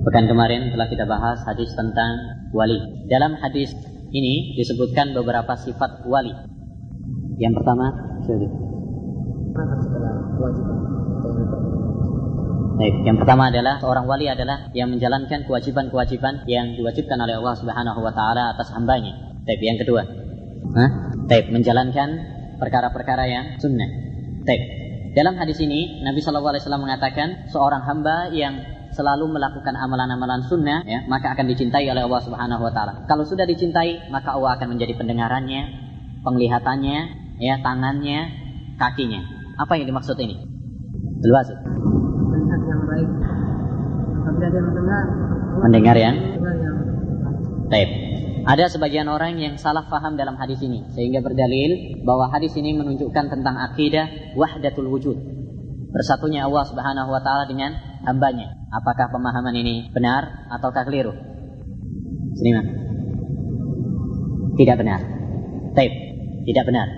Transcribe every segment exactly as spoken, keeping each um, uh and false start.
Pekan kemarin telah kita bahas hadis tentang wali. Dalam hadis ini disebutkan beberapa sifat wali. Yang pertama, baik, yang pertama adalah seorang wali adalah yang menjalankan kewajiban-kewajiban yang diwajibkan oleh Allah Subhanahu wa taala atas hambanya. Baik, yang kedua. Hah? Baik, menjalankan perkara-perkara yang sunnah. Baik. Dalam hadis ini Nabi sallallahu alaihi wasallam mengatakan seorang hamba yang selalu melakukan amalan-amalan sunnah, ya, maka akan dicintai oleh Allah Subhanahu wa taala. Kalau sudah dicintai, maka Allah akan menjadi pendengarannya, penglihatannya, ya, tangannya, kakinya. Apa yang dimaksud ini? Jelas. Pendengar yang baik. Apabila dia mendengar, mendengar yang baik. Ada sebagian orang yang salah faham dalam hadis ini sehingga berdalil bahwa hadis ini menunjukkan tentang akidah wahdatul wujud. Bersatunya Allah Subhanahu wa taala dengan hambanya. Apakah pemahaman ini benar ataukah keliru? Seniman? Tidak benar. Taib. Tidak benar.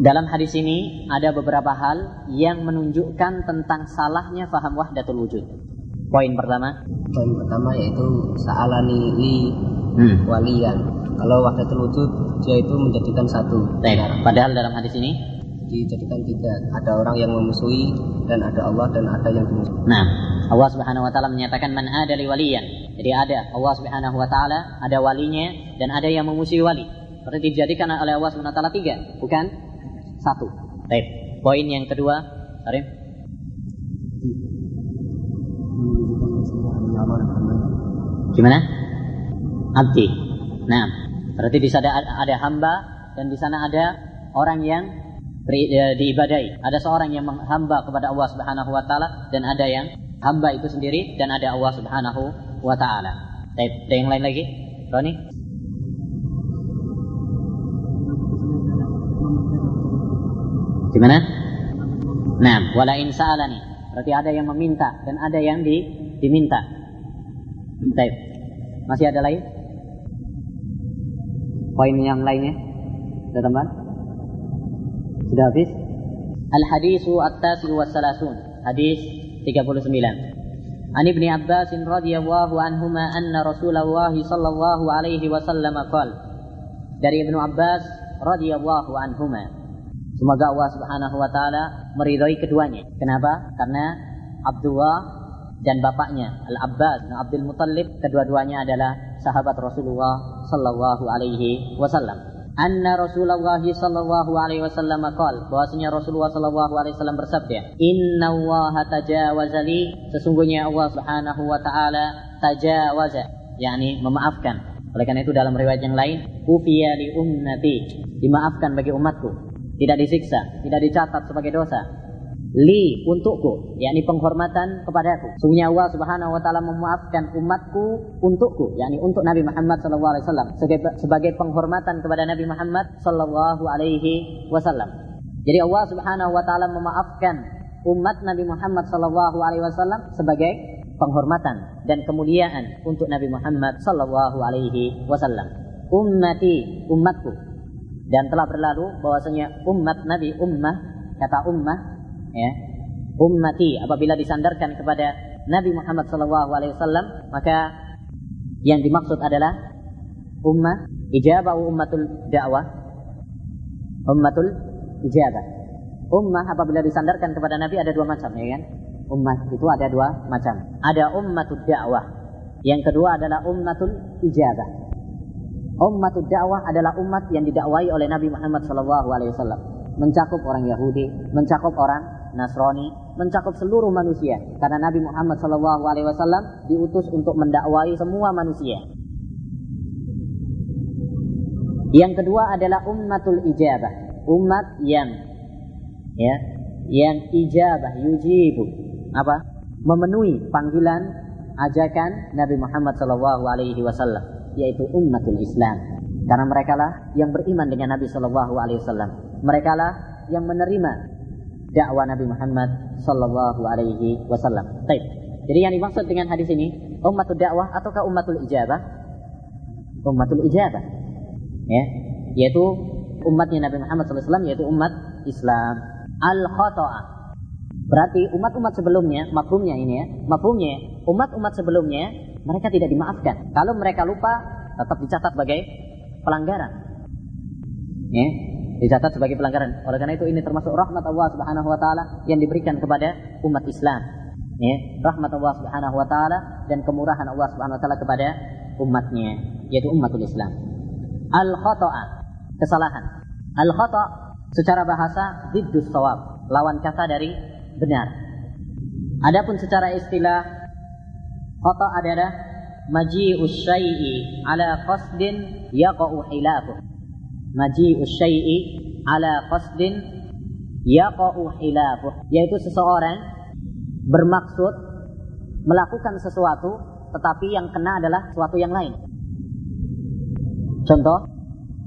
Dalam hadis ini ada beberapa hal yang menunjukkan tentang salahnya faham wahdatul wujud. Poin pertama. Poin pertama yaitu sa'alani li hmm. waliyan. Kalau wahdatul wujud dia itu menjadikan satu. Taib. Padahal dalam hadis ini dijadikan tiga, ada orang yang memusuhi dan ada Allah dan ada yang dimusuhi. Nah, Allah Subhanahu wa taala menyatakan man ada li waliyan. Jadi ada Allah Subhanahu wa taala, ada walinya dan ada yang memusuhi wali. Berarti dijadikan oleh Allah Subhanahu wa taala tiga, bukan satu. Baik. Poin yang kedua, Arif. Gimana? Abdi. Nah, berarti di sana ada hamba dan di sana ada orang yang diibadai. Ada seorang yang menghamba kepada Allah Subhanahu wa taala dan ada yang hamba itu sendiri dan ada Allah Subhanahu wa taala. Baik, ada yang lain lagi? Roni? Gimana? Naam, wala in sa'alani. Berarti ada yang meminta dan ada yang di, diminta. Baik. Masih ada lain? Poin yang lainnya? Ada tambahan? Sudah habis? Al-Hadisu At-Tasi'u Was-Salasun, Hadis tiga puluh sembilan. An Ibn Abbas radhiyallahu anhuma anna Rasulullah sallallahu alaihi wasallam qala. Dari Ibnu Abbas radhiyallahu anhuma, semoga Allah Subhanahu wa taala meridhai keduanya. Kenapa? Karena Abdullah dan bapaknya Al-Abbas bin Abdul Muttalib kedua-duanya adalah sahabat Rasulullah sallallahu alaihi wasallam. Anna Rasulullah sallallahu alaihi wasallam qala, bahwasanya Rasulullah sallallahu alaihi wasallam bersabda, "Inna Allaha tajawaza li", sesungguhnya Allah Subhanahu wa taala tajawaza, yakni memaafkan. Oleh karena itu dalam riwayat yang lain, "Ufiya li ummati", dimaafkan bagi umatku, tidak disiksa, tidak dicatat sebagai dosa. Li, untukku, yakni penghormatan kepadaku. Sesungguhnya Allah Subhanahu wa taala memaafkan umatku untukku, yakni untuk Nabi Muhammad sallallahu alaihi wasallam, sebagai penghormatan kepada Nabi Muhammad sallallahu alaihi wasallam. Jadi Allah Subhanahu wa taala memaafkan umat Nabi Muhammad sallallahu alaihi wasallam sebagai penghormatan dan kemuliaan untuk Nabi Muhammad sallallahu alaihi wasallam. Ummati, umatku. Dan telah berlalu bahwasanya umat Nabi, ummah, kata ummah, ya, ummati apabila disandarkan kepada Nabi Muhammad sallallahu alaihi wasallam, maka yang dimaksud adalah ummah ijabah, ummatul dakwah, ummatul ijabah. Ummah apabila disandarkan kepada Nabi ada dua macam, ya kan? Ummah itu ada dua macam. Ada ummatul dakwah, yang kedua adalah ummatul ijabah. Ummatul dakwah adalah umat yang didakwai oleh Nabi Muhammad sallallahu alaihi wasallam, mencakup orang Yahudi, mencakup orang Nasrani, mencakup seluruh manusia, karena Nabi Muhammad sallallahu alaihi wasallam diutus untuk mendakwai semua manusia. Yang kedua adalah ummatul ijabah, umat yang, ya, yang ijabah, yujibu, apa? Memenuhi panggilan, ajakan Nabi Muhammad sallallahu alaihi wasallam, yaitu ummatul Islam. Karena merekalah yang beriman dengan Nabi sallallahu alaihi wasallam, merekalah yang menerima dakwah Nabi Muhammad sallallahu alaihi wasallam. Baik. Jadi yang dimaksud dengan hadis ini ummatul dakwah ataukah ummatul ijabah? Ummatul ijabah. Ya, yaitu umatnya Nabi Muhammad sallallahu alaihi wasallam, yaitu umat Islam. Al-khata'a. Berarti umat-umat sebelumnya, mafhumnya ini ya, mafhumnya umat-umat sebelumnya mereka tidak dimaafkan. Kalau mereka lupa, tetap dicatat sebagai pelanggaran. Ya, dicatat sebagai pelanggaran. Oleh karena itu ini termasuk rahmat Allah Subhanahu wa taala yang diberikan kepada umat Islam. Ya, rahmat Allah Subhanahu wa taala dan kemurahan Allah Subhanahu wa taala kepada umatnya, yaitu umatul Islam. Al-khata'a, kesalahan. Al-khata' secara bahasa diddus shawab, lawan kata dari benar. Adapun secara istilah khata' adalah maji'us syai'i ala qasdin yaqa'u khilafuh. Maji'us syai'i ala qasdin yaqa'u khilafuh, yaitu seseorang bermaksud melakukan sesuatu tetapi yang kena adalah sesuatu yang lain. Contoh,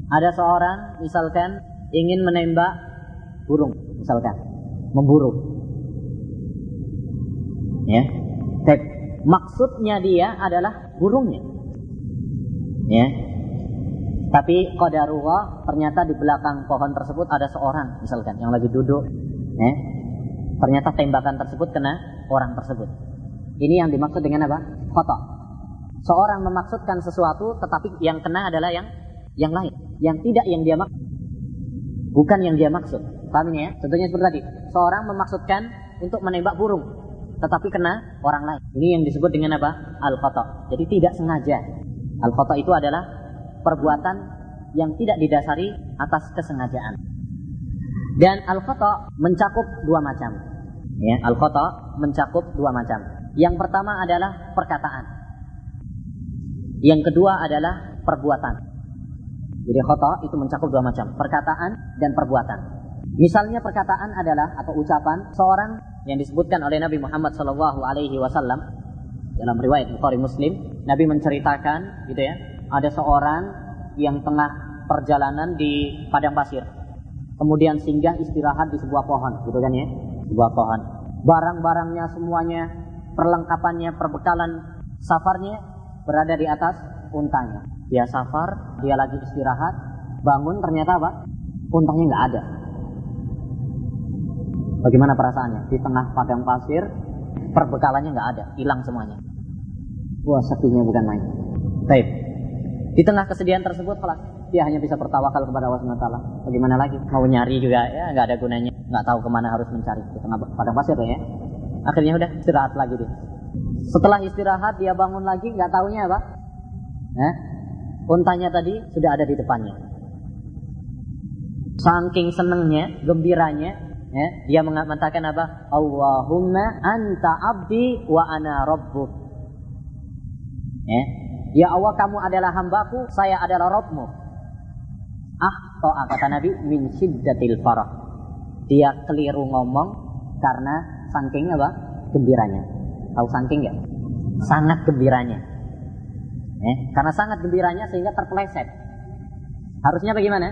ada seorang misalkan ingin menembak burung, misalkan memburu. Ya. Tapi maksudnya dia adalah burungnya. Ya. Tapi qadarullah ternyata di belakang pohon tersebut ada seorang misalkan yang lagi duduk, ya. Ternyata tembakan tersebut kena orang tersebut. Ini yang dimaksud dengan apa? Khata'. Seorang memaksudkan sesuatu tetapi yang kena adalah yang yang lain, yang tidak yang dia maksud, bukan yang dia maksud. Paham ini ya? Contohnya seperti tadi, seorang memaksudkan untuk menembak burung tetapi kena orang lain. Ini yang disebut dengan apa? Al-khata'. Jadi tidak sengaja. Al-khata' itu adalah perbuatan yang tidak didasari atas kesengajaan. Dan al-khata' mencakup dua macam. Ya, al-khata' mencakup dua macam. Yang pertama adalah perkataan. Yang kedua adalah perbuatan. Jadi khata' itu mencakup dua macam, perkataan dan perbuatan. Misalnya perkataan adalah atau ucapan seorang yang disebutkan oleh Nabi Muhammad sallallahu alaihi wasallam dalam riwayat Bukhari Muslim, Nabi menceritakan gitu ya, ada seorang yang tengah perjalanan di padang pasir. Kemudian singgah istirahat di sebuah pohon, gitu kan ya? Sebuah pohon. Barang-barangnya semuanya, perlengkapannya, perbekalan safarnya berada di atas untanya. Dia safar, dia lagi istirahat, bangun ternyata apa? Untanya nggak ada. Bagaimana perasaannya? Di tengah padang pasir, perbekalannya nggak ada, hilang semuanya. Wah, sakitnya bukan main. Baik. Di tengah kesedihan tersebut, dia hanya bisa bertawakal kepada Allah Subhanahu wa taala. Bagaimana lagi? Mau nyari juga ya nggak ada gunanya, nggak tahu kemana harus mencari di tengah padang pasir ya. Akhirnya udah istirahat lagi dia. Setelah istirahat dia bangun lagi, nggak taunya apa? Nah. Untanya tadi sudah ada di depannya. Saking senengnya, gembiranya, ya, dia mengatakan apa? Allahumma anta abdi wa ana rabbuk. Ya, ya Allah, kamu adalah hambaku, saya adalah Rabbmu. Ah, to'a, kata Nabi, min syiddatil farah. Dia keliru ngomong karena saking apa? Gembiranya. Tahu saking nggak? Sangat gembiranya. Eh, karena sangat gembiranya sehingga terpeleset. Harusnya bagaimana?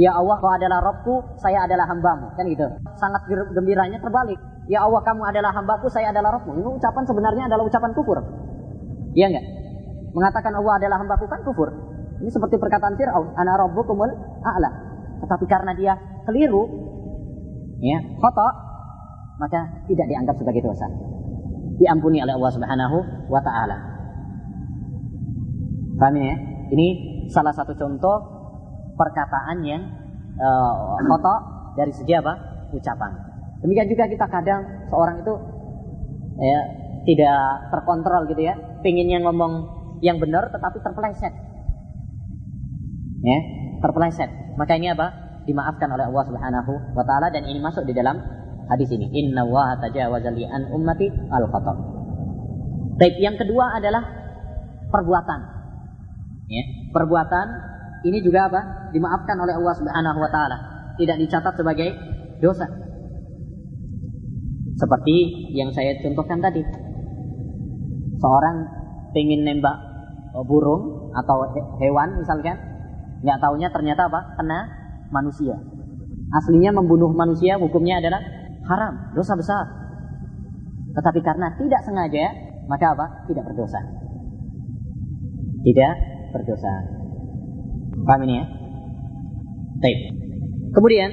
Ya Allah, kau adalah Rabbku, saya adalah hambamu, kan gitu. Sangat gembiranya terbalik. Ya Allah, kamu adalah hambaku, saya adalah Rabbmu. Ini ucapan sebenarnya adalah ucapan kufur. Iya enggak? Mengatakan Allah adalah hambaku kan kufur. Ini seperti perkataan Fir'aun, ana rabbukumul a'la. Tetapi karena dia keliru, ya, khata', maka tidak dianggap sebagai dosa. Diampuni oleh Allah Subhanahu wa taala. Paham ya? Ini salah satu contoh perkataan yang uh, khata' dari segi apa? Ucapan. Demikian juga kita kadang seorang itu ya, tidak terkontrol gitu ya, pengennya ngomong yang benar tetapi terpeleset. Ya, terpeleset. Maka ini apa? Dimaafkan oleh Allah Subhanahu wa taala dan ini masuk di dalam hadis ini. Inna Allaha tajawaza li an ummati al-khata'. Baik, yang kedua adalah perbuatan. Ya, perbuatan ini juga apa? Dimaafkan oleh Allah Subhanahu wa taala, tidak dicatat sebagai dosa. Seperti yang saya contohkan tadi. Seorang pengen nembak burung atau hewan misalkan, enggak taunya ternyata apa? Kena manusia. Aslinya membunuh manusia hukumnya adalah haram, dosa besar. Tetapi karena tidak sengaja, maka apa? Tidak berdosa. Tidak berdosa. Paham ini ya? Baik. Kemudian,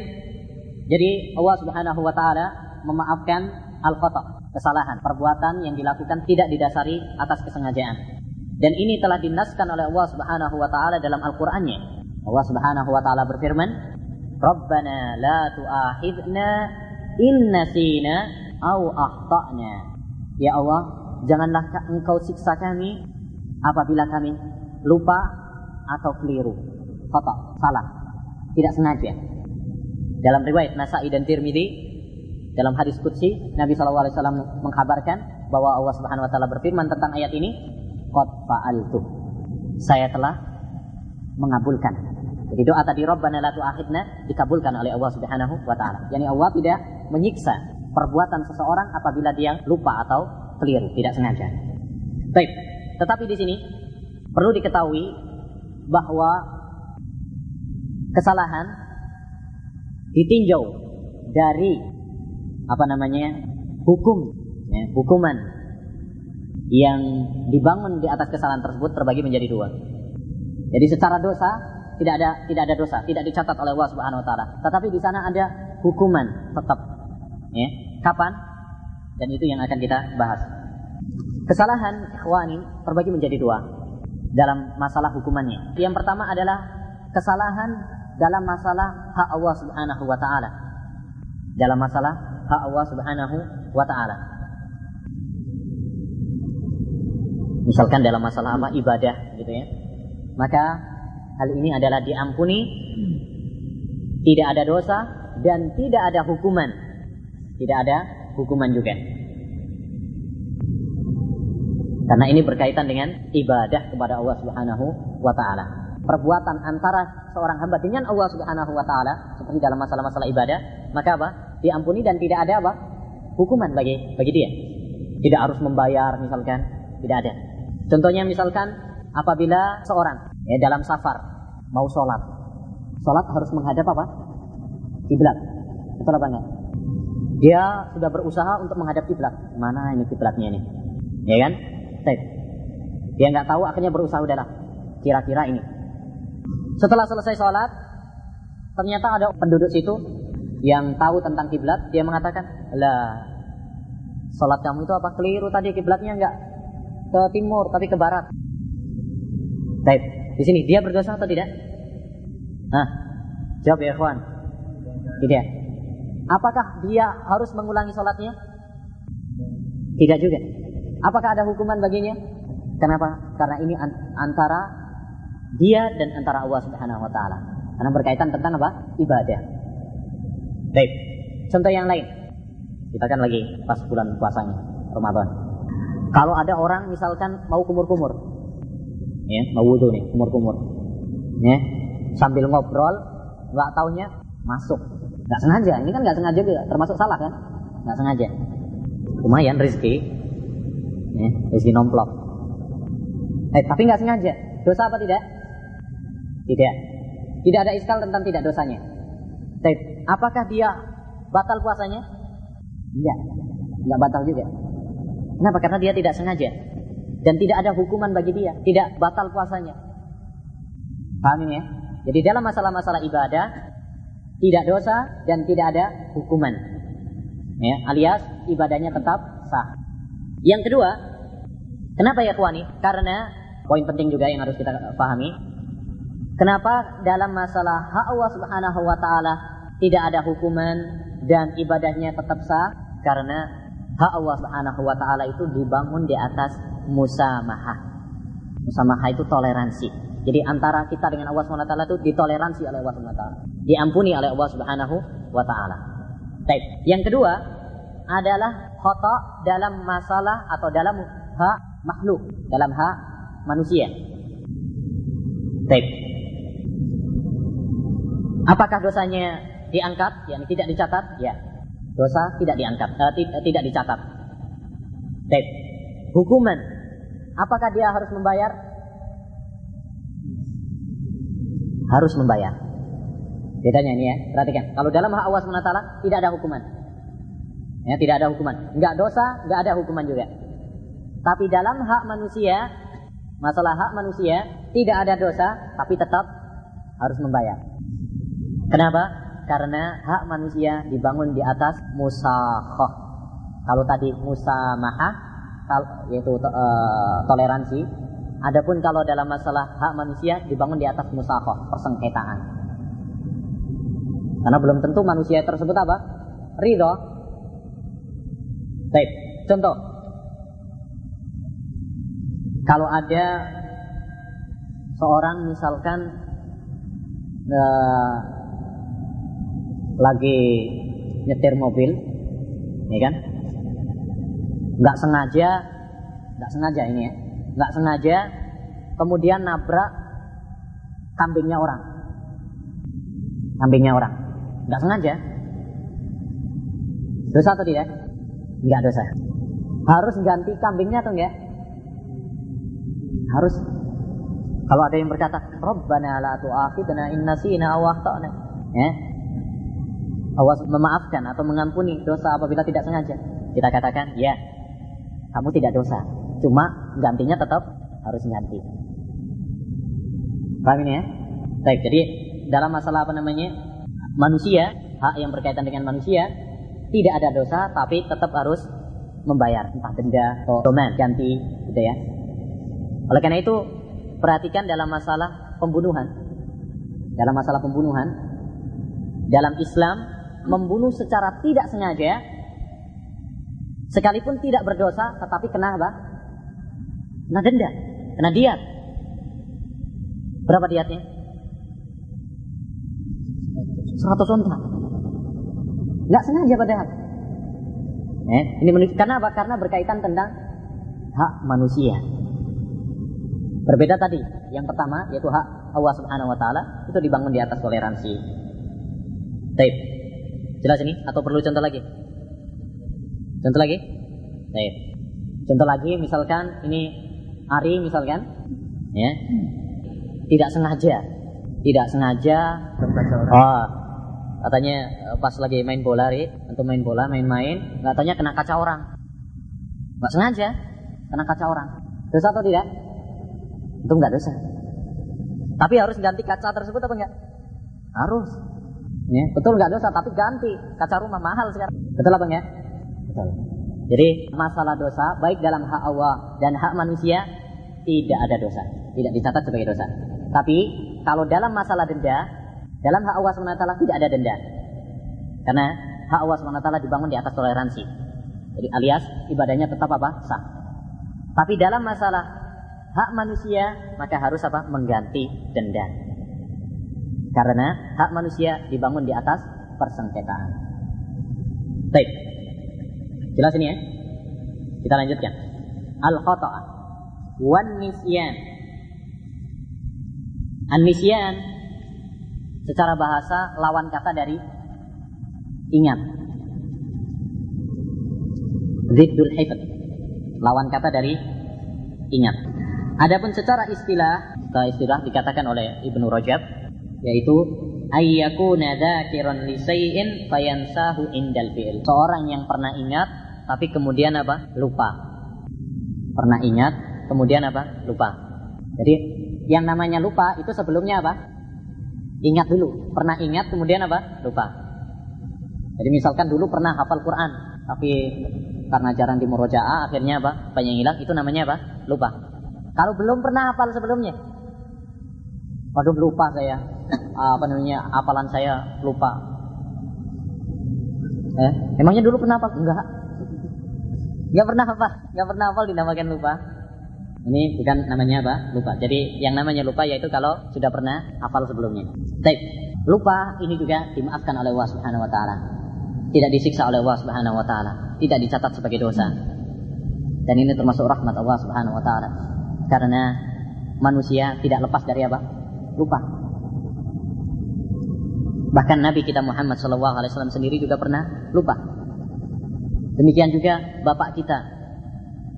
jadi Allah Subhanahu wa taala memaafkan al-khata'. kesalahan, perbuatan yang dilakukan tidak didasari atas kesengajaan. Dan ini telah dinaskan oleh Allah Subhanahu wa taala dalam Al-Qur'annya. Allah Subhanahu wa taala berfirman, "Rabbana la tu'akhidna in nasina aw akhta'na." Ya Allah, janganlah Engkau siksa kami apabila kami lupa atau keliru. Khata, salah, tidak sengaja. Dalam riwayat Nasa'i dan Tirmidzi, dalam hadis qudsi, Nabi sallallahu alaihi wasallam mengkhabarkan bahwa Allah Subhanahu wa taala berfirman tentang ayat ini, "Qad fa'altu." Saya telah mengabulkan. Jadi doa tadi Rabbana la tu'akhidna dikabulkan oleh Allah Subhanahu wa taala. Yani Allah tidak menyiksa perbuatan seseorang apabila dia lupa atau keliru, tidak sengaja. Baik, tetapi di sini perlu diketahui bahwa kesalahan ditinjau dari apa namanya hukum, ya, hukuman yang dibangun di atas kesalahan tersebut terbagi menjadi dua. Jadi secara dosa tidak ada tidak ada dosa, tidak dicatat oleh Allah Subhanahu Wa Taala. Tetapi di sana ada hukuman tetap. Ya, kapan? Dan itu yang akan kita bahas. Kesalahan ikhwani terbagi menjadi dua dalam masalah hukumannya. Yang pertama adalah kesalahan dalam masalah hak Allah Subhanahu Wa Taala, dalam masalah hak Allah Subhanahu wa taala. Misalkan dalam masalah apa ibadah gitu ya. Maka hal ini adalah diampuni, tidak ada dosa dan tidak ada hukuman. Tidak ada hukuman juga. Karena ini berkaitan dengan ibadah kepada Allah Subhanahu wa taala. Perbuatan antara seorang hamba dengan Allah Subhanahu wa taala seperti dalam masalah-masalah ibadah, maka apa? Diampuni dan tidak ada apa? Hukuman bagi bagi dia. Tidak harus membayar misalkan, tidak ada. Contohnya misalkan apabila seorang ya, dalam safar mau sholat, sholat harus menghadap apa? Kiblat. Betul apa enggak? Dia sudah berusaha untuk menghadap kiblat. Mana ini kiblatnya ini? Ya kan? Baik. Dia nggak tahu, akhirnya berusaha udahlah. Kira-kira ini. Setelah selesai sholat, ternyata ada penduduk situ yang tahu tentang kiblat, dia mengatakan, lah, sholat kamu itu apa keliru tadi, kiblatnya enggak ke timur tapi ke barat. Baik, di sini dia berdosa atau tidak? Nah, jawab ya ikhwan. Tidak. Apakah dia harus mengulangi sholatnya? Tidak juga. Apakah ada hukuman baginya? Kenapa? Karena ini antara dia dan antara Allah Subhanahu wa taala. Karena berkaitan tentang apa? Ibadah. Baik. Contoh yang lain. Kita kan lagi pas bulan puasanya, Ramadan. Kalau ada orang misalkan mau kumur-kumur. Ya, mau wudu nih, kumur-kumur. Ya, sambil ngobrol, enggak taunya masuk. Enggak sengaja. Ini kan enggak sengaja juga, termasuk salah kan? Enggak sengaja. Lumayan rezeki. Ya, rezeki nomplok. Eh, tapi enggak sengaja. Dosa apa tidak? Tidak. Tidak ada iskal tentang tidak dosanya. Baik, apakah dia batal puasanya? Tidak. Tidak batal juga. Kenapa? Karena dia tidak sengaja. Dan tidak ada hukuman bagi dia. Tidak batal puasanya. Paham ya? Jadi dalam masalah-masalah ibadah, tidak dosa dan tidak ada hukuman. Ya, alias ibadahnya tetap sah. Yang kedua, kenapa ya ikhwani? Karena poin penting juga yang harus kita pahami. Kenapa dalam masalah hak Allah Subhanahu wa taala tidak ada hukuman dan ibadahnya tetap sah? Karena hak Allah Subhanahu wa taala itu dibangun di atas musamahah. Musamahah itu toleransi. Jadi antara kita dengan Allah Subhanahu wa taala itu ditoleransi oleh Allah Subhanahu wa taala. Diampuni oleh Allah Subhanahu wa taala. Baik, yang kedua adalah khata dalam masalah atau dalam hak makhluk, dalam hak manusia. Baik. Apakah dosanya diangkat? Yang tidak dicatat? Ya. Dosa tidak diangkat, eh, tidak, tidak dicatat. Baik. Hukuman. Apakah dia harus membayar? Harus membayar. Bedanya ini ya, perhatikan. Kalau dalam hak Allah subhanahu wa taala tidak ada hukuman. Ya, tidak ada hukuman. Enggak dosa, enggak ada hukuman juga. Tapi dalam hak manusia, masalah hak manusia, tidak ada dosa, tapi tetap harus membayar. Kenapa? Karena hak manusia dibangun di atas musakhah. Kalau tadi musamahah yaitu uh, toleransi. Adapun kalau dalam masalah hak manusia dibangun di atas musahah, persengketaan. Karena belum tentu manusia tersebut apa? Ridho. Baik, contoh. Kalau ada seorang misalkan uh, lagi nyetir mobil, ya kan? Nggak sengaja, nggak sengaja ini ya, nggak sengaja, kemudian nabrak kambingnya orang, kambingnya orang, nggak sengaja. Dosa atau tidak? Nggak dosa. Harus ganti kambingnya atau enggak? Harus. Kalau ada yang berkata, Rabbana la tu'akhidna in nasina aw akhtana, ya? Allah memaafkan atau mengampuni dosa apabila tidak sengaja. Kita katakan, ya, kamu tidak dosa. Cuma gantinya tetap harus ganti. Paham ini ya? Baik, jadi dalam masalah apa namanya? Manusia, hak yang berkaitan dengan manusia, tidak ada dosa tapi tetap harus membayar. Entah denda atau domain, ganti gitu ya. Oleh karena itu, perhatikan dalam masalah pembunuhan. Dalam masalah pembunuhan, dalam Islam, membunuh secara tidak sengaja, sekalipun tidak berdosa, tetapi kena apa? Kena denda, kena diat. Berapa diatnya? seratus onta. Nggak sengaja padahal. Eh, ini menunjukkan karena apa? Karena berkaitan tentang hak manusia. Berbeda tadi, yang pertama yaitu hak Allah Subhanahu Wa Taala itu dibangun di atas toleransi. Baik, jelas ini? Atau perlu contoh lagi? Contoh lagi? Baik. Contoh lagi misalkan ini Ari misalkan ya. Tidak sengaja. Tidak sengaja oh, katanya pas lagi main bola Ari, untuk main bola main-main, katanya kena kaca orang. Enggak sengaja kena kaca orang. Dosa atau tidak? Itu enggak dosa. Tapi harus ganti kaca tersebut apa enggak? Harus. Ya, betul enggak dosa tapi ganti. Kaca rumah mahal sekarang. Betul apa enggak? Jadi masalah dosa baik dalam hak Allah dan hak manusia tidak ada dosa, tidak dicatat sebagai dosa. Tapi kalau dalam masalah denda, dalam hak Allah Subhanahu wa taala tidak ada denda. Karena hak Allah Subhanahu wa taala dibangun di atas toleransi. Jadi alias ibadahnya tetap apa? Sah. Tapi dalam masalah hak manusia maka harus apa? Mengganti denda. Karena hak manusia dibangun di atas persengketaan. Baik. Jelas ini ya? Kita lanjutkan. Al-Qata'ah wan-Nisyan. An-Nisyan secara bahasa lawan kata dari ingat. Ziddul Hifd. Lawan kata dari ingat. Adapun secara istilah, secara istilah dikatakan oleh Ibnu Rajab yaitu ayyakuna dzakiran li syai'in fayansahu indal fi'il. Seorang yang pernah ingat tapi kemudian apa? Lupa. Pernah ingat, kemudian apa? Lupa. Jadi yang namanya lupa itu sebelumnya apa? Ingat dulu. Pernah ingat, kemudian apa? Lupa. Jadi misalkan dulu pernah hafal Quran, tapi karena jarang di murojaah akhirnya apa? Banyak hilang, itu namanya apa? Lupa. Kalau belum pernah hafal sebelumnya, waduh lupa saya, apa namanya, apalan saya lupa. Eh, emangnya dulu pernah hafal? Enggak. Enggak pernah hafal. Enggak pernah hafal dinamakan lupa. Ini bukan namanya apa? Lupa. Jadi yang namanya lupa yaitu kalau sudah pernah hafal sebelumnya. Baik. Lupa ini juga dimaafkan oleh Allah Subhanahu wa taala. Tidak disiksa oleh Allah Subhanahu wa taala. Tidak dicatat sebagai dosa. Dan ini termasuk rahmat Allah Subhanahu wa taala. Karena manusia tidak lepas dari apa? Lupa. Bahkan Nabi kita Muhammad shallallahu alaihi wasallam sendiri juga pernah lupa. Demikian juga bapak kita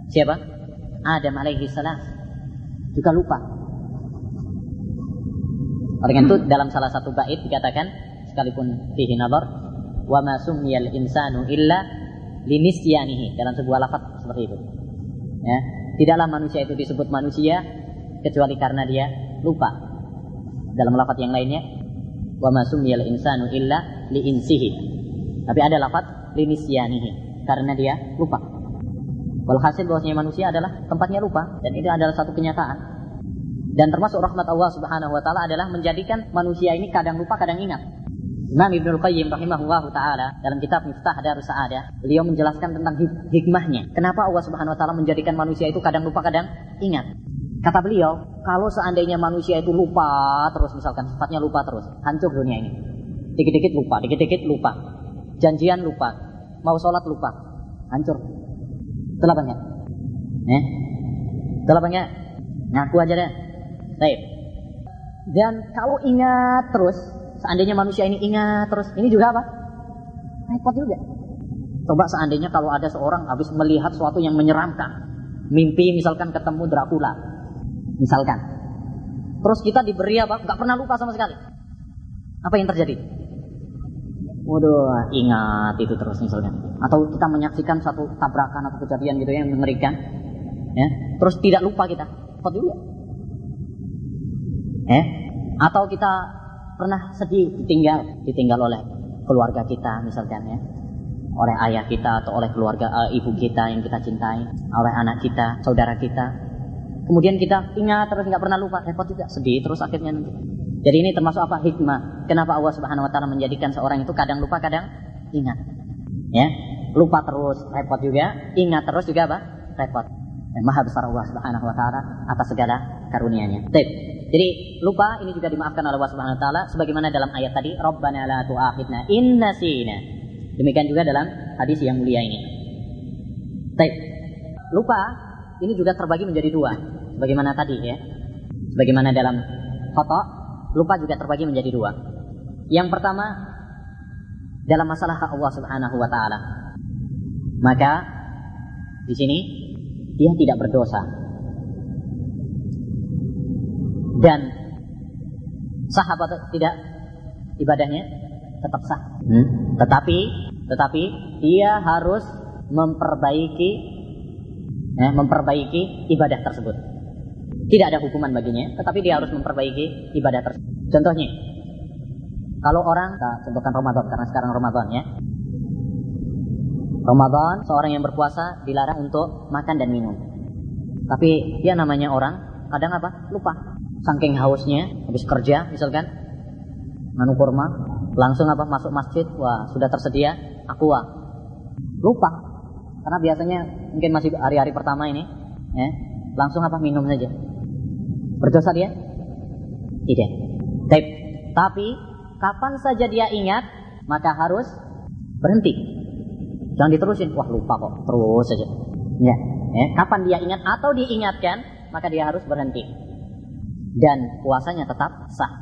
siapa? Adam alaihissalam juga lupa. Oleh itu dalam salah satu bait dikatakan sekalipun fihi nadhar wa ma sumiyal insanu illa linisyanihi, dalam sebuah lafaz seperti itu. Ya, tidaklah manusia itu disebut manusia kecuali karena dia lupa. Dalam lafaz yang lainnya wa ma sumiyal insanu illa li insihi. Tapi ada lafaz li nisyanihi. karena dia lupa. Walhasil bahwasanya manusia adalah tempatnya lupa, dan itu adalah satu kenyataan. Dan termasuk rahmat Allah Subhanahu wa taala adalah menjadikan manusia ini kadang lupa kadang ingat. Imam Ibnu Qayyim rahimahullahu taala dalam kitab Miftah Darus Sa'adah, beliau menjelaskan tentang hikmahnya. Kenapa Allah Subhanahu wa taala menjadikan manusia itu kadang lupa kadang ingat? Kata beliau, kalau seandainya manusia itu lupa terus, misalkan sifatnya lupa terus, hancur dunia ini. Dikit-dikit lupa, dikit-dikit lupa. Janjian lupa, mau sholat lupa, hancur. Itulah banyak. Eh? Itulah banyak. Ngaku aja deh. Baik. Dan kalau ingat terus, seandainya manusia ini ingat terus, ini juga apa? Repot juga. Coba seandainya kalau ada seorang habis melihat sesuatu yang menyeramkan, mimpi misalkan ketemu Dracula, misalkan. Terus kita diberi apa? Gak pernah lupa sama sekali. Apa yang terjadi? Waduh, ingat itu terus misalnya. Atau kita menyaksikan satu tabrakan atau kejadian gitu yang mengerikan, ya. Terus tidak lupa kita. Repot juga. Eh, atau kita pernah sedih ditinggal, ditinggal oleh keluarga kita misalkan, ya, oleh ayah kita atau oleh keluarga uh, ibu kita yang kita cintai, oleh anak kita, saudara kita. Kemudian kita ingat terus, nggak pernah lupa, repot juga, sedih terus akhirnya nanti. Jadi ini termasuk apa, hikmah. Kenapa Allah Subhanahu Wa Taala menjadikan seorang itu kadang lupa kadang ingat, ya, lupa terus repot juga, ingat terus juga apa, repot. Maha besar Allah Subhanahu Wa Taala atas segala karunia-Nya. Baik. Jadi lupa ini juga dimaafkan oleh Allah Subhanahu wa taala sebagaimana dalam ayat tadi, Rabbana la tu'akhidna in nasina. Demikian juga dalam hadis yang mulia ini. Baik. Lupa ini juga terbagi menjadi dua. Sebagaimana tadi, ya. Sebagaimana dalam khata, lupa juga terbagi menjadi dua. Yang pertama dalam masalah hak Allah Subhanahu wa taala. Maka di sini dia tidak berdosa. Dan sah atau tidak ibadahnya tetap sah. Hmm? Tetapi, tetapi dia harus memperbaiki, eh, memperbaiki ibadah tersebut. Tidak ada hukuman baginya, tetapi dia harus memperbaiki ibadah tersebut. Contohnya, kalau orang, kita contohkan Ramadan karena sekarang Ramadan, ya. Ramadan, seorang yang berpuasa dilarang untuk makan dan minum. Tapi dia namanya orang kadang apa? Lupa. Saking hausnya, habis kerja misalkan, manu kurma, langsung apa masuk masjid, wah sudah tersedia aqua. Lupa, karena biasanya mungkin masih hari-hari pertama ini, ya, langsung apa minum saja. Berdosa dia? Tidak. Tapi, tapi kapan saja dia ingat, maka harus berhenti. Jangan diterusin, wah lupa kok, terus saja. Ya, ya. Kapan dia ingat atau diingatkan, maka dia harus berhenti. Dan puasanya tetap sah.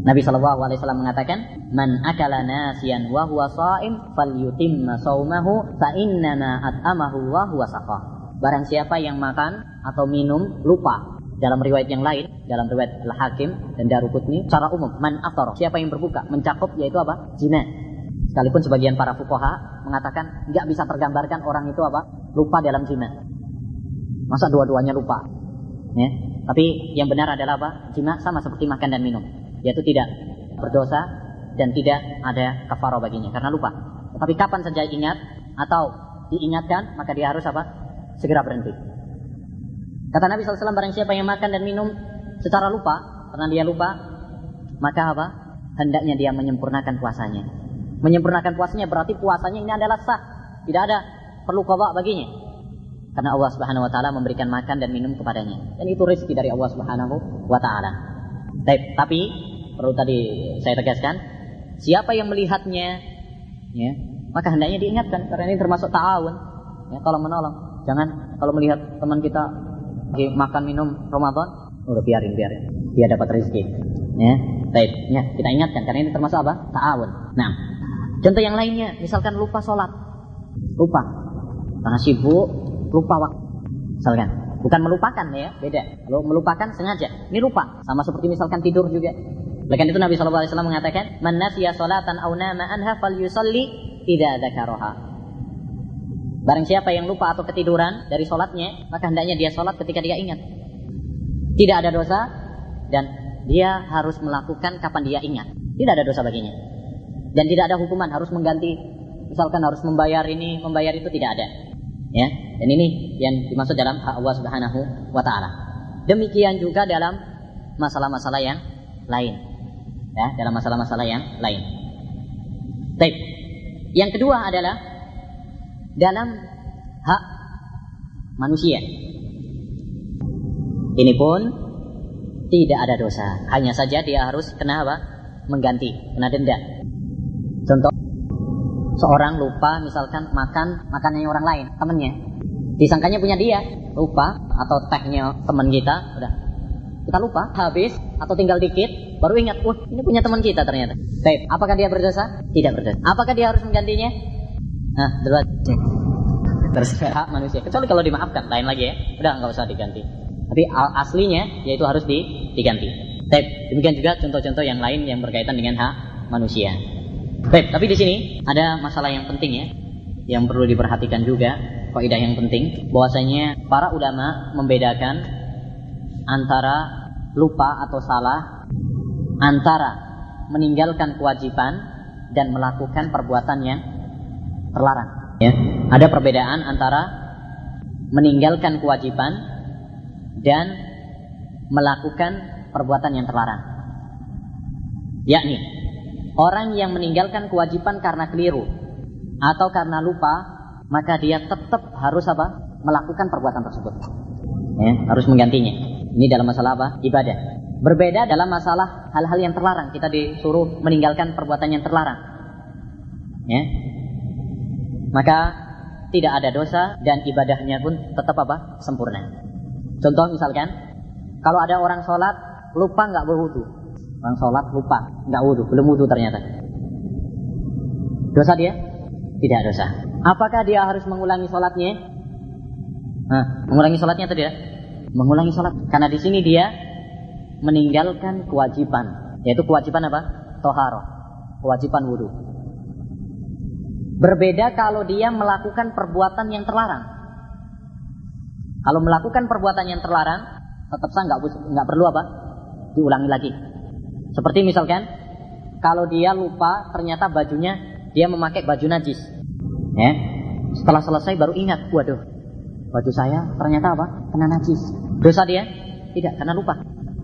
Nabi Shallallahu Alaihi Wasallam mengatakan, "Man akala nasiyan wa huwa sha'im, falyutimma shaumahu, fa innama at'amahu wa huwa saqa." Barang siapa yang makan atau minum lupa. Dalam riwayat yang lain, dalam riwayat Al-Hakim dan Daruqutni, secara umum, man afthara, siapa yang berbuka, mencakup yaitu apa? Zina. Sekalipun sebagian para fuqaha mengatakan enggak bisa tergambarkan orang itu apa? Lupa dalam zina. Masa dua-duanya lupa? Ya. Tapi yang benar adalah apa? Jima sama seperti makan dan minum, yaitu tidak berdosa dan tidak ada kafarah baginya karena lupa. Tapi kapan saja ingat atau diingatkan, maka dia harus apa? Segera berhenti. Kata Nabi Sallallahu Alaihi Wasallam, barang siapa yang makan dan minum secara lupa, karena dia lupa, maka apa? Hendaknya dia menyempurnakan puasanya. Menyempurnakan puasanya berarti puasanya ini adalah sah, tidak ada perlu qada baginya. Karena Allah Subhanahu wa taala memberikan makan dan minum kepadanya. Dan itu rezeki dari Allah Subhanahu wa taala. Tapi perlu tadi saya tegaskan, siapa yang melihatnya, ya, maka hendaknya diingatkan karena ini termasuk ta'awun, ya, tolong menolong. Jangan kalau melihat teman kita lagi makan minum Ramadan, udah biarin biarin. Dia dapat rezeki. Ya, baik, ya, kita ingatkan karena ini termasuk apa? Ta'awun. Nah, contoh yang lainnya, misalkan lupa sholat. Lupa. Karena sibuk lupa waktu, misalkan, bukan melupakan, ya, beda. Kalau melupakan sengaja, ini lupa, sama seperti misalkan tidur juga. Oleh karena itu Nabi Shallallahu Alaihi Wasallam mengatakan, "Man nasiya salatan aw nama anha falyusalli idza dzakaraha." Barang siapa yang lupa atau ketiduran dari salatnya, maka hendaknya dia salat ketika dia ingat. Tidak ada dosa dan dia harus melakukan kapan dia ingat. Tidak ada dosa baginya. Dan tidak ada hukuman harus mengganti misalkan harus membayar ini, membayar itu, tidak ada. Ya, dan ini yang dimaksud dalam hak Allah Subhanahu wa taala. Demikian juga dalam masalah-masalah yang lain. Ya, dalam masalah-masalah yang lain. Baik. Yang kedua adalah dalam hak manusia. Ini pun tidak ada dosa, hanya saja dia harus kena apa? Mengganti, kena denda. Contoh, seorang lupa misalkan makan makanannya orang lain, temannya, disangkanya punya dia. Lupa atau tehnya teman kita, udah kita lupa, habis atau tinggal dikit, baru ingat, uh ini punya teman kita ternyata. Baik, apakah dia berdosa? Tidak berdosa. Apakah dia harus menggantinya? Nah, terus terserah manusia. Kecuali kalau dimaafkan, lain lagi ya, udah nggak usah diganti. Tapi aslinya yaitu harus di, diganti. Baik, demikian juga contoh-contoh yang lain yang berkaitan dengan hak manusia. Baik, tapi di sini ada masalah yang penting ya, yang perlu diperhatikan juga, kaidah yang penting, bahwasanya para ulama membedakan antara lupa atau salah, antara meninggalkan kewajiban dan melakukan perbuatan yang terlarang. Ya, ada perbedaan antara meninggalkan kewajiban dan melakukan perbuatan yang terlarang. Yakni orang yang meninggalkan kewajiban karena keliru atau karena lupa, maka dia tetap harus apa? Melakukan perbuatan tersebut. Ya, harus menggantinya. Ini dalam masalah apa? Ibadah. Berbeda dalam masalah hal-hal yang terlarang. Kita disuruh meninggalkan perbuatan yang terlarang. Ya. Maka tidak ada dosa dan ibadahnya pun tetap apa? Sempurna. Contoh misalkan, kalau ada orang sholat lupa nggak berwudu, orang sholat lupa nggak wudu, belum wudu ternyata, dosa dia? Tidak dosa. Apakah dia harus mengulangi sholatnya? Nah, mengulangi sholatnya atau tidak? Mengulangi sholat, karena di sini dia meninggalkan kewajiban, yaitu kewajiban apa? Toharoh, kewajiban wudu. Berbeda kalau dia melakukan perbuatan yang terlarang. Kalau melakukan perbuatan yang terlarang, tetap sah, nggak nggak perlu apa? Diulangi lagi. Seperti misalkan, kalau dia lupa, ternyata bajunya dia memakai baju najis. Ya. Setelah selesai baru ingat, waduh, baju saya ternyata apa? Kena najis. Dosa dia? Tidak, karena lupa.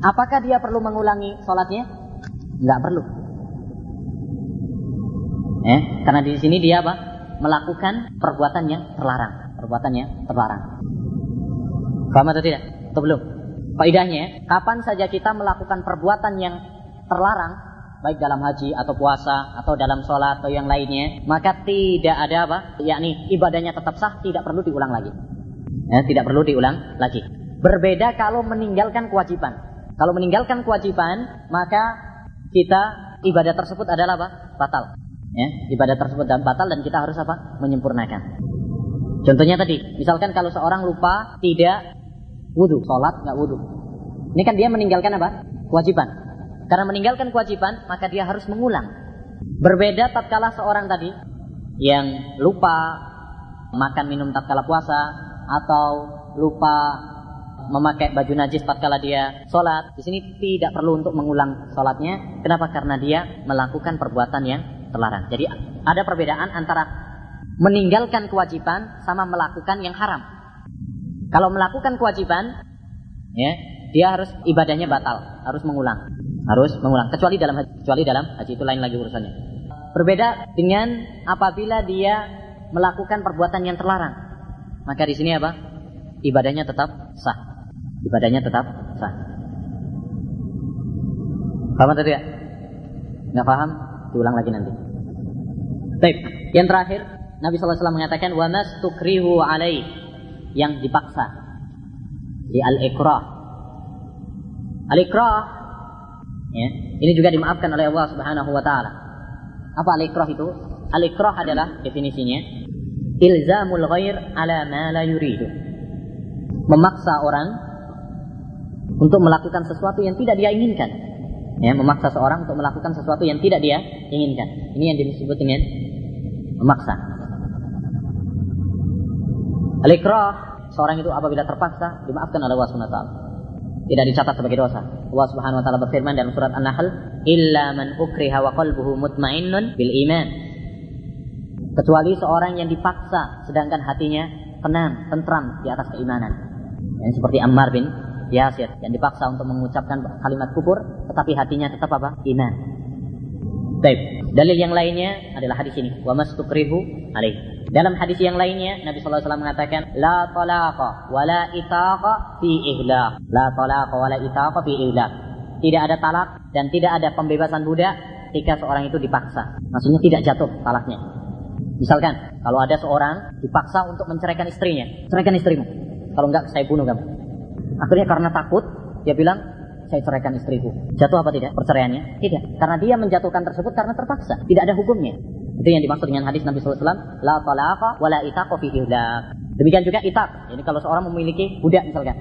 Apakah dia perlu mengulangi sholatnya? Nggak perlu. Ya, karena di sini dia apa? Melakukan perbuatan yang terlarang, perbuatan yang terlarang. Paham atau tidak? Atau belum? Faedahnya, kapan saja kita melakukan perbuatan yang terlarang, baik dalam haji atau puasa atau dalam sholat atau yang lainnya, maka tidak ada apa? Yakni ibadahnya tetap sah, tidak perlu diulang lagi. Ya, tidak perlu diulang lagi. Berbeda kalau meninggalkan kewajiban. Kalau meninggalkan kewajiban, maka kita ibadah tersebut adalah apa? Batal. Ya, ibadah tersebut dan batal dan kita harus apa? Menyempurnakan. Contohnya tadi, misalkan kalau seorang lupa tidak wudu, sholat nggak wudu, ini kan dia meninggalkan apa? Kewajiban. Karena meninggalkan kewajiban, maka dia harus mengulang. Berbeda tatkala seorang tadi yang lupa makan minum tatkala puasa atau lupa memakai baju najis tatkala dia sholat. Di sini tidak perlu untuk mengulang sholatnya. Kenapa? Karena dia melakukan perbuatan yang terlarang. Jadi ada perbedaan antara meninggalkan kewajiban sama melakukan yang haram. Kalau melakukan kewajiban, ya, dia harus ibadahnya batal, harus mengulang, harus mengulang. Kecuali dalam haji, kecuali dalam haji itu lain lagi urusannya. Berbeda dengan apabila dia melakukan perbuatan yang terlarang, maka di sini apa? Ibadahnya tetap sah, ibadahnya tetap sah. Paham atau tidak? Nggak paham? Diulang lagi nanti. Baik. Yang terakhir, Nabi Sallallahu Alaihi Wasallam mengatakan, "Wa mastukrihu alaih." Yang dipaksa, di al-ikrah. Al-ikrah, ya, ini juga dimaafkan oleh Allah Subhanahu wa taala. Apa al-ikrah itu? Al-ikrah adalah definisinya ilzamul ghair ala ma la yuridu. Memaksa orang untuk melakukan sesuatu yang tidak dia inginkan. Ya, memaksa seorang untuk melakukan sesuatu yang tidak dia inginkan. Ini yang disebut dengan memaksa. Al-ikrah, seorang itu apabila terpaksa dimaafkan oleh Allah Subhanahu wa taala. Tidak dicatat sebagai dosa. Allah Subhanahu wa taala berfirman dalam surat An-Nahl, "Illa man ukriha wa qalbuhu mutma'innun bil iman." kecuali seorang yang dipaksa sedangkan hatinya tenang, tentram di atas keimanan. Yang seperti Ammar bin Yasir yang dipaksa untuk mengucapkan kalimat kufur tetapi hatinya tetap apa? Iman. Baik. Dalil yang lainnya adalah hadis ini, wa mastukrihu alaih. Dalam hadis yang lainnya Nabi sallallahu alaihi wasallam mengatakan la talaqa wa la itaqa fi ihlaq. La talaqa wa la itaqa fi ihlaq. Tidak ada talak dan tidak ada pembebasan budak ketika seorang itu dipaksa. Maksudnya tidak jatuh talaknya. Misalkan kalau ada seorang dipaksa untuk menceraikan istrinya, ceraikan istrimu. Kalau enggak saya bunuh kamu. Akhirnya karena takut dia bilang saya ceraikan istriku. Jatuh apa tidak perceraiannya? Tidak. Karena dia menjatuhkan tersebut karena terpaksa. Tidak ada hukumnya. Itu yang dimaksud dengan hadis Nabi sallallahu alaihi wasallam, la talaqa wa la itaqa fi ihlaq. Demikian juga itaq. Jadi kalau seorang memiliki budak misalkan,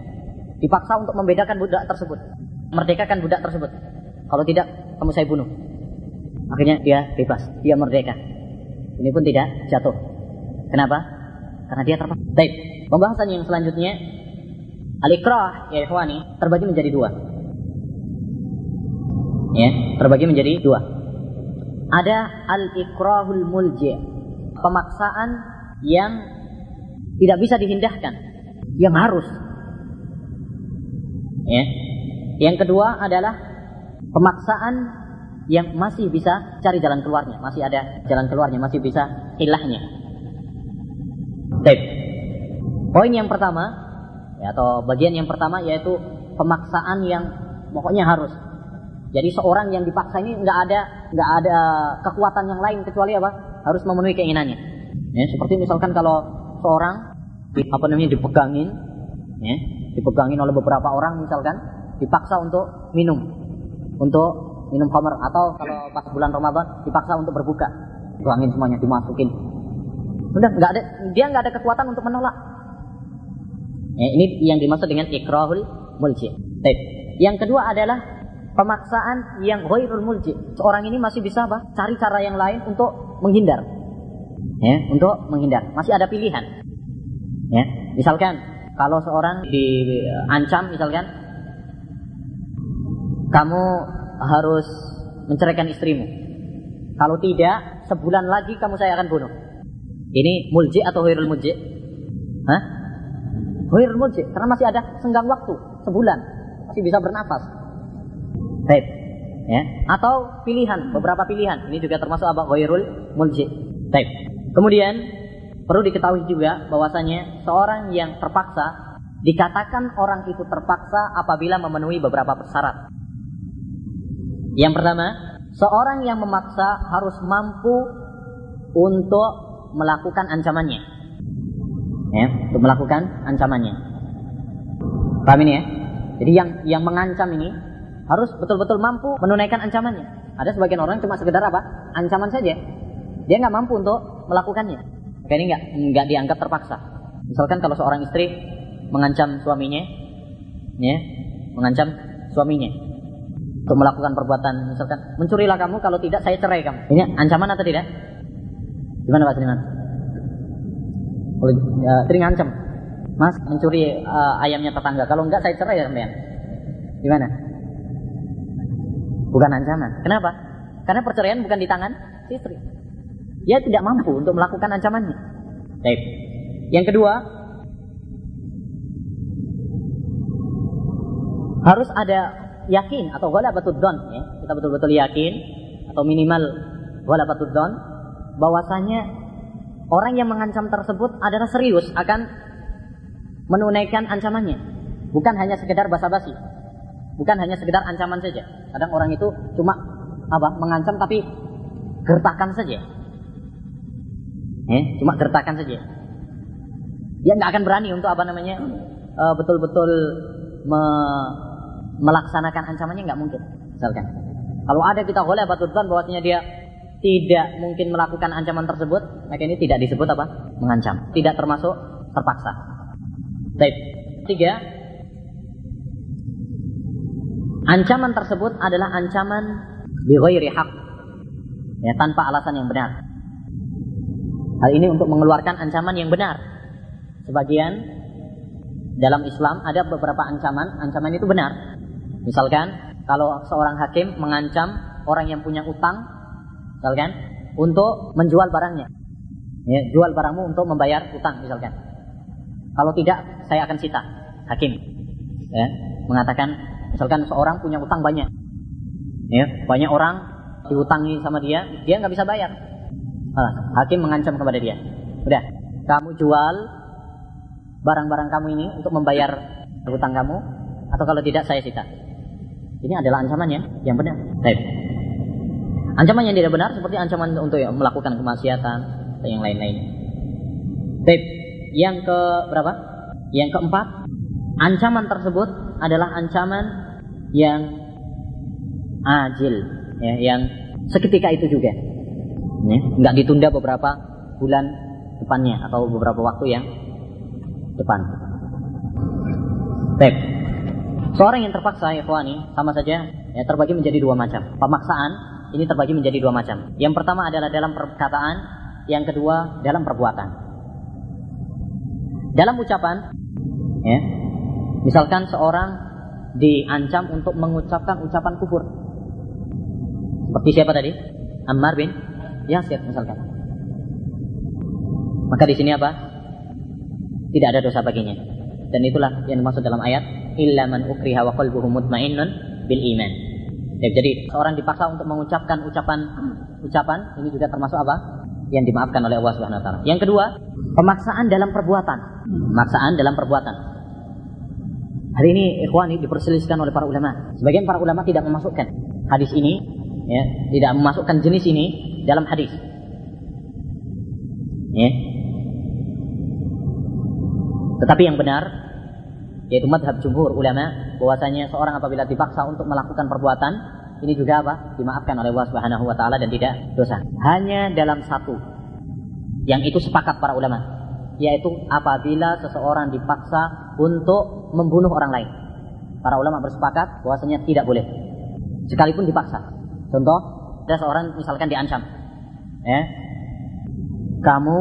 dipaksa untuk membedakan budak tersebut, merdekakan budak tersebut. Kalau tidak kamu saya bunuh. Akhirnya dia bebas, dia merdeka. Ini pun tidak jatuh. Kenapa? Karena dia terpaksa. Baik. Pembahasan yang selanjutnya al-ikrah ya ikhwani terbagi menjadi dua. Ya, terbagi menjadi dua. Ada al-ikrahul mulji', pemaksaan yang tidak bisa dihindarkan, yang harus. Ya. Yang kedua adalah pemaksaan yang masih bisa cari jalan keluarnya, masih ada jalan keluarnya, masih bisa hilahnya. Baik. Poin yang pertama atau bagian yang pertama yaitu pemaksaan yang pokoknya harus. Jadi seorang yang dipaksa ini nggak ada nggak ada kekuatan yang lain kecuali apa? Harus memenuhi keinginannya. Ya, seperti misalkan kalau seorang apa namanya dipegangin, ya, dipegangin oleh beberapa orang misalkan, dipaksa untuk minum, untuk minum khamr atau kalau pas bulan Ramadan dipaksa untuk berbuka, dipegangin semuanya dimasukin. Udah nggak ada dia nggak ada kekuatan untuk menolak. Ya, ini yang dimaksud dengan ikrahul mulji'. Baik. Yang kedua adalah pemaksaan yang ghairul mulji'. Seorang ini masih bisa apa? Cari cara yang lain untuk menghindar. Ya, untuk menghindar. Masih ada pilihan. Ya, misalkan kalau seorang diancam misalkan kamu harus menceraikan istrimu. Kalau tidak, sebulan lagi kamu saya akan bunuh. Ini mulji' atau ghairul mulji'? Hah? Ghairul mulji', karena masih ada senggang waktu, sebulan, masih bisa bernafas. Baik. Ya, atau pilihan, beberapa pilihan. Ini juga termasuk apa? Ghairul mulji'. Baik. Kemudian perlu diketahui juga bahwasanya seorang yang terpaksa dikatakan orang itu terpaksa apabila memenuhi beberapa persyarat. Yang pertama, seorang yang memaksa harus mampu untuk melakukan ancamannya. Ya, untuk melakukan ancamannya. Paham ini ya? Jadi yang yang mengancam ini harus betul-betul mampu menunaikan ancamannya. Ada sebagian orang cuma sekedar apa? Ancaman saja. Dia nggak mampu untuk melakukannya. Maka ini nggak nggak dianggap terpaksa. Misalkan kalau seorang istri mengancam suaminya, ya, mengancam suaminya untuk melakukan perbuatan, misalkan mencurilah kamu kalau tidak saya cerai kamu. Ini ancaman atau tidak? Gimana Pak Seniman? Sering ancam, mas mencuri uh, ayamnya tetangga. Kalau enggak saya cerai ya sampean. Gimana? Bukan ancaman. Kenapa? Karena perceraian bukan di tangan si istri. Dia tidak mampu untuk melakukan ancamannya. Baik. Yang kedua, harus ada yakin atau ghalabatud dhon, ya. Kita betul-betul yakin atau minimal ghalabatud dhon bahwasanya orang yang mengancam tersebut adalah serius akan menunaikan ancamannya. Bukan hanya sekedar basa-basi. Bukan hanya sekedar ancaman saja. Kadang orang itu cuma apa mengancam tapi gertakan saja. Eh, cuma gertakan saja. Dia nggak akan berani untuk apa namanya e, betul-betul me, melaksanakan ancamannya, nggak mungkin. Misalkan, kalau ada kita boleh batutkan bahwasanya dia tidak mungkin melakukan ancaman tersebut, maka ini tidak disebut apa? Mengancam. Tidak termasuk terpaksa. Baik. Tiga. Ancaman tersebut adalah ancaman bi ghairi haq. Ya, tanpa alasan yang benar. Hal ini untuk mengeluarkan ancaman yang benar. Sebagian dalam Islam ada beberapa ancaman, ancaman itu benar. Misalkan kalau seorang hakim mengancam orang yang punya utang, misalkan, untuk menjual barangnya. Ya, jual barangmu untuk membayar utang misalkan. Kalau tidak, saya akan sita. Hakim ya, mengatakan misalkan seorang punya utang banyak. Ya, banyak orang diutangi sama dia, dia nggak bisa bayar. Nah, hakim mengancam kepada dia. Udah, kamu jual barang-barang kamu ini untuk membayar utang kamu, atau kalau tidak saya sita. Ini adalah ancamannya yang benar. Baik. Ancaman yang tidak benar seperti ancaman untuk ya, melakukan kemaksiatan, yang lain-lainnya. Baik, yang ke berapa? Yang keempat, ancaman tersebut adalah ancaman yang ajil, ya, yang seketika itu juga, ya, nggak ditunda beberapa bulan depannya atau beberapa waktu yang depan. Baik, seorang yang terpaksa, ya ikhwani, sama saja, ya, terbagi menjadi dua macam. Pemaksaan ini terbagi menjadi dua macam. Yang pertama adalah dalam perkataan. Yang kedua dalam perbuatan. Dalam ucapan, ya, misalkan seorang diancam untuk mengucapkan ucapan kufur. Seperti siapa tadi? Ammar bin Yasir misalkan. Maka di sini apa? Tidak ada dosa baginya. Dan itulah yang dimaksud dalam ayat illa man ukriha wa qalbuhu mutmainnun bil iman. Jadi seorang dipaksa untuk mengucapkan ucapan ucapan ini juga termasuk apa? Yang dimaafkan oleh Allah Subhanahu wa taala. Yang kedua, pemaksaan dalam perbuatan. Pemaksaan dalam perbuatan. Hari ini ikhwan diperselisihkan oleh para ulama. Sebagian para ulama tidak memasukkan hadis ini, ya, tidak memasukkan jenis ini dalam hadis. Ya. Tetapi yang benar yaitu mazhab jumhur ulama bahwasanya seorang apabila dipaksa untuk melakukan perbuatan ini juga apa? Dimaafkan oleh Allah Subhanahu wa taala dan tidak dosa. Hanya dalam satu. Yang itu sepakat para ulama, yaitu apabila seseorang dipaksa untuk membunuh orang lain. Para ulama bersepakat bahwasanya tidak boleh. Sekalipun dipaksa. Contoh, ada seorang misalkan diancam. Ya. Kamu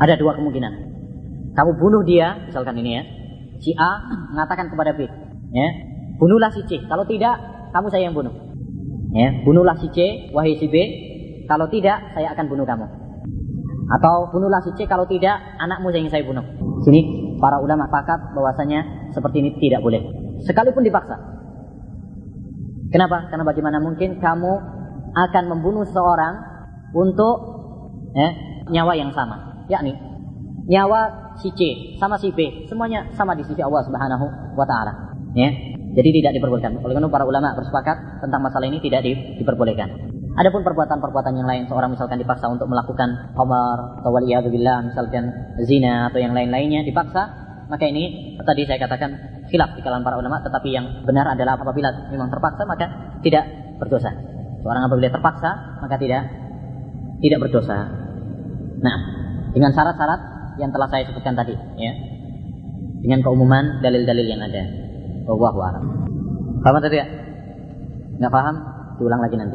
ada dua kemungkinan. Kamu bunuh dia, misalkan ini ya. Si A mengatakan kepada B, ya, bunuhlah si C. Kalau tidak kamu saya yang bunuh, ya, bunuhlah si C, wahai si B. Kalau tidak, saya akan bunuh kamu. Atau bunuhlah si C, kalau tidak, anakmu yang saya bunuh. Sini para ulama sepakat bahwasanya seperti ini tidak boleh, sekalipun dipaksa. Kenapa? Karena bagaimana mungkin kamu akan membunuh seorang untuk eh, nyawa yang sama, yakni nyawa si C sama si B, semuanya sama di sisi Allah Subhanahu wa taala, ya. Jadi tidak diperbolehkan. Oleh karena para ulama bersepakat tentang masalah ini tidak diperbolehkan. Adapun perbuatan-perbuatan yang lain, seorang misalkan dipaksa untuk melakukan khamar, atau waliyadzubillah, misalkan zina atau yang lain-lainnya dipaksa, maka ini tadi saya katakan khilaf di kalangan para ulama, tetapi yang benar adalah apabila memang terpaksa maka tidak berdosa. Seorang apabila terpaksa maka tidak tidak berdosa. Nah, dengan syarat-syarat yang telah saya sebutkan tadi, ya. Dengan keumuman dalil-dalil yang ada. Wallahu a'lam. Paham tadi ya? Nggak paham? Diulang lagi nanti.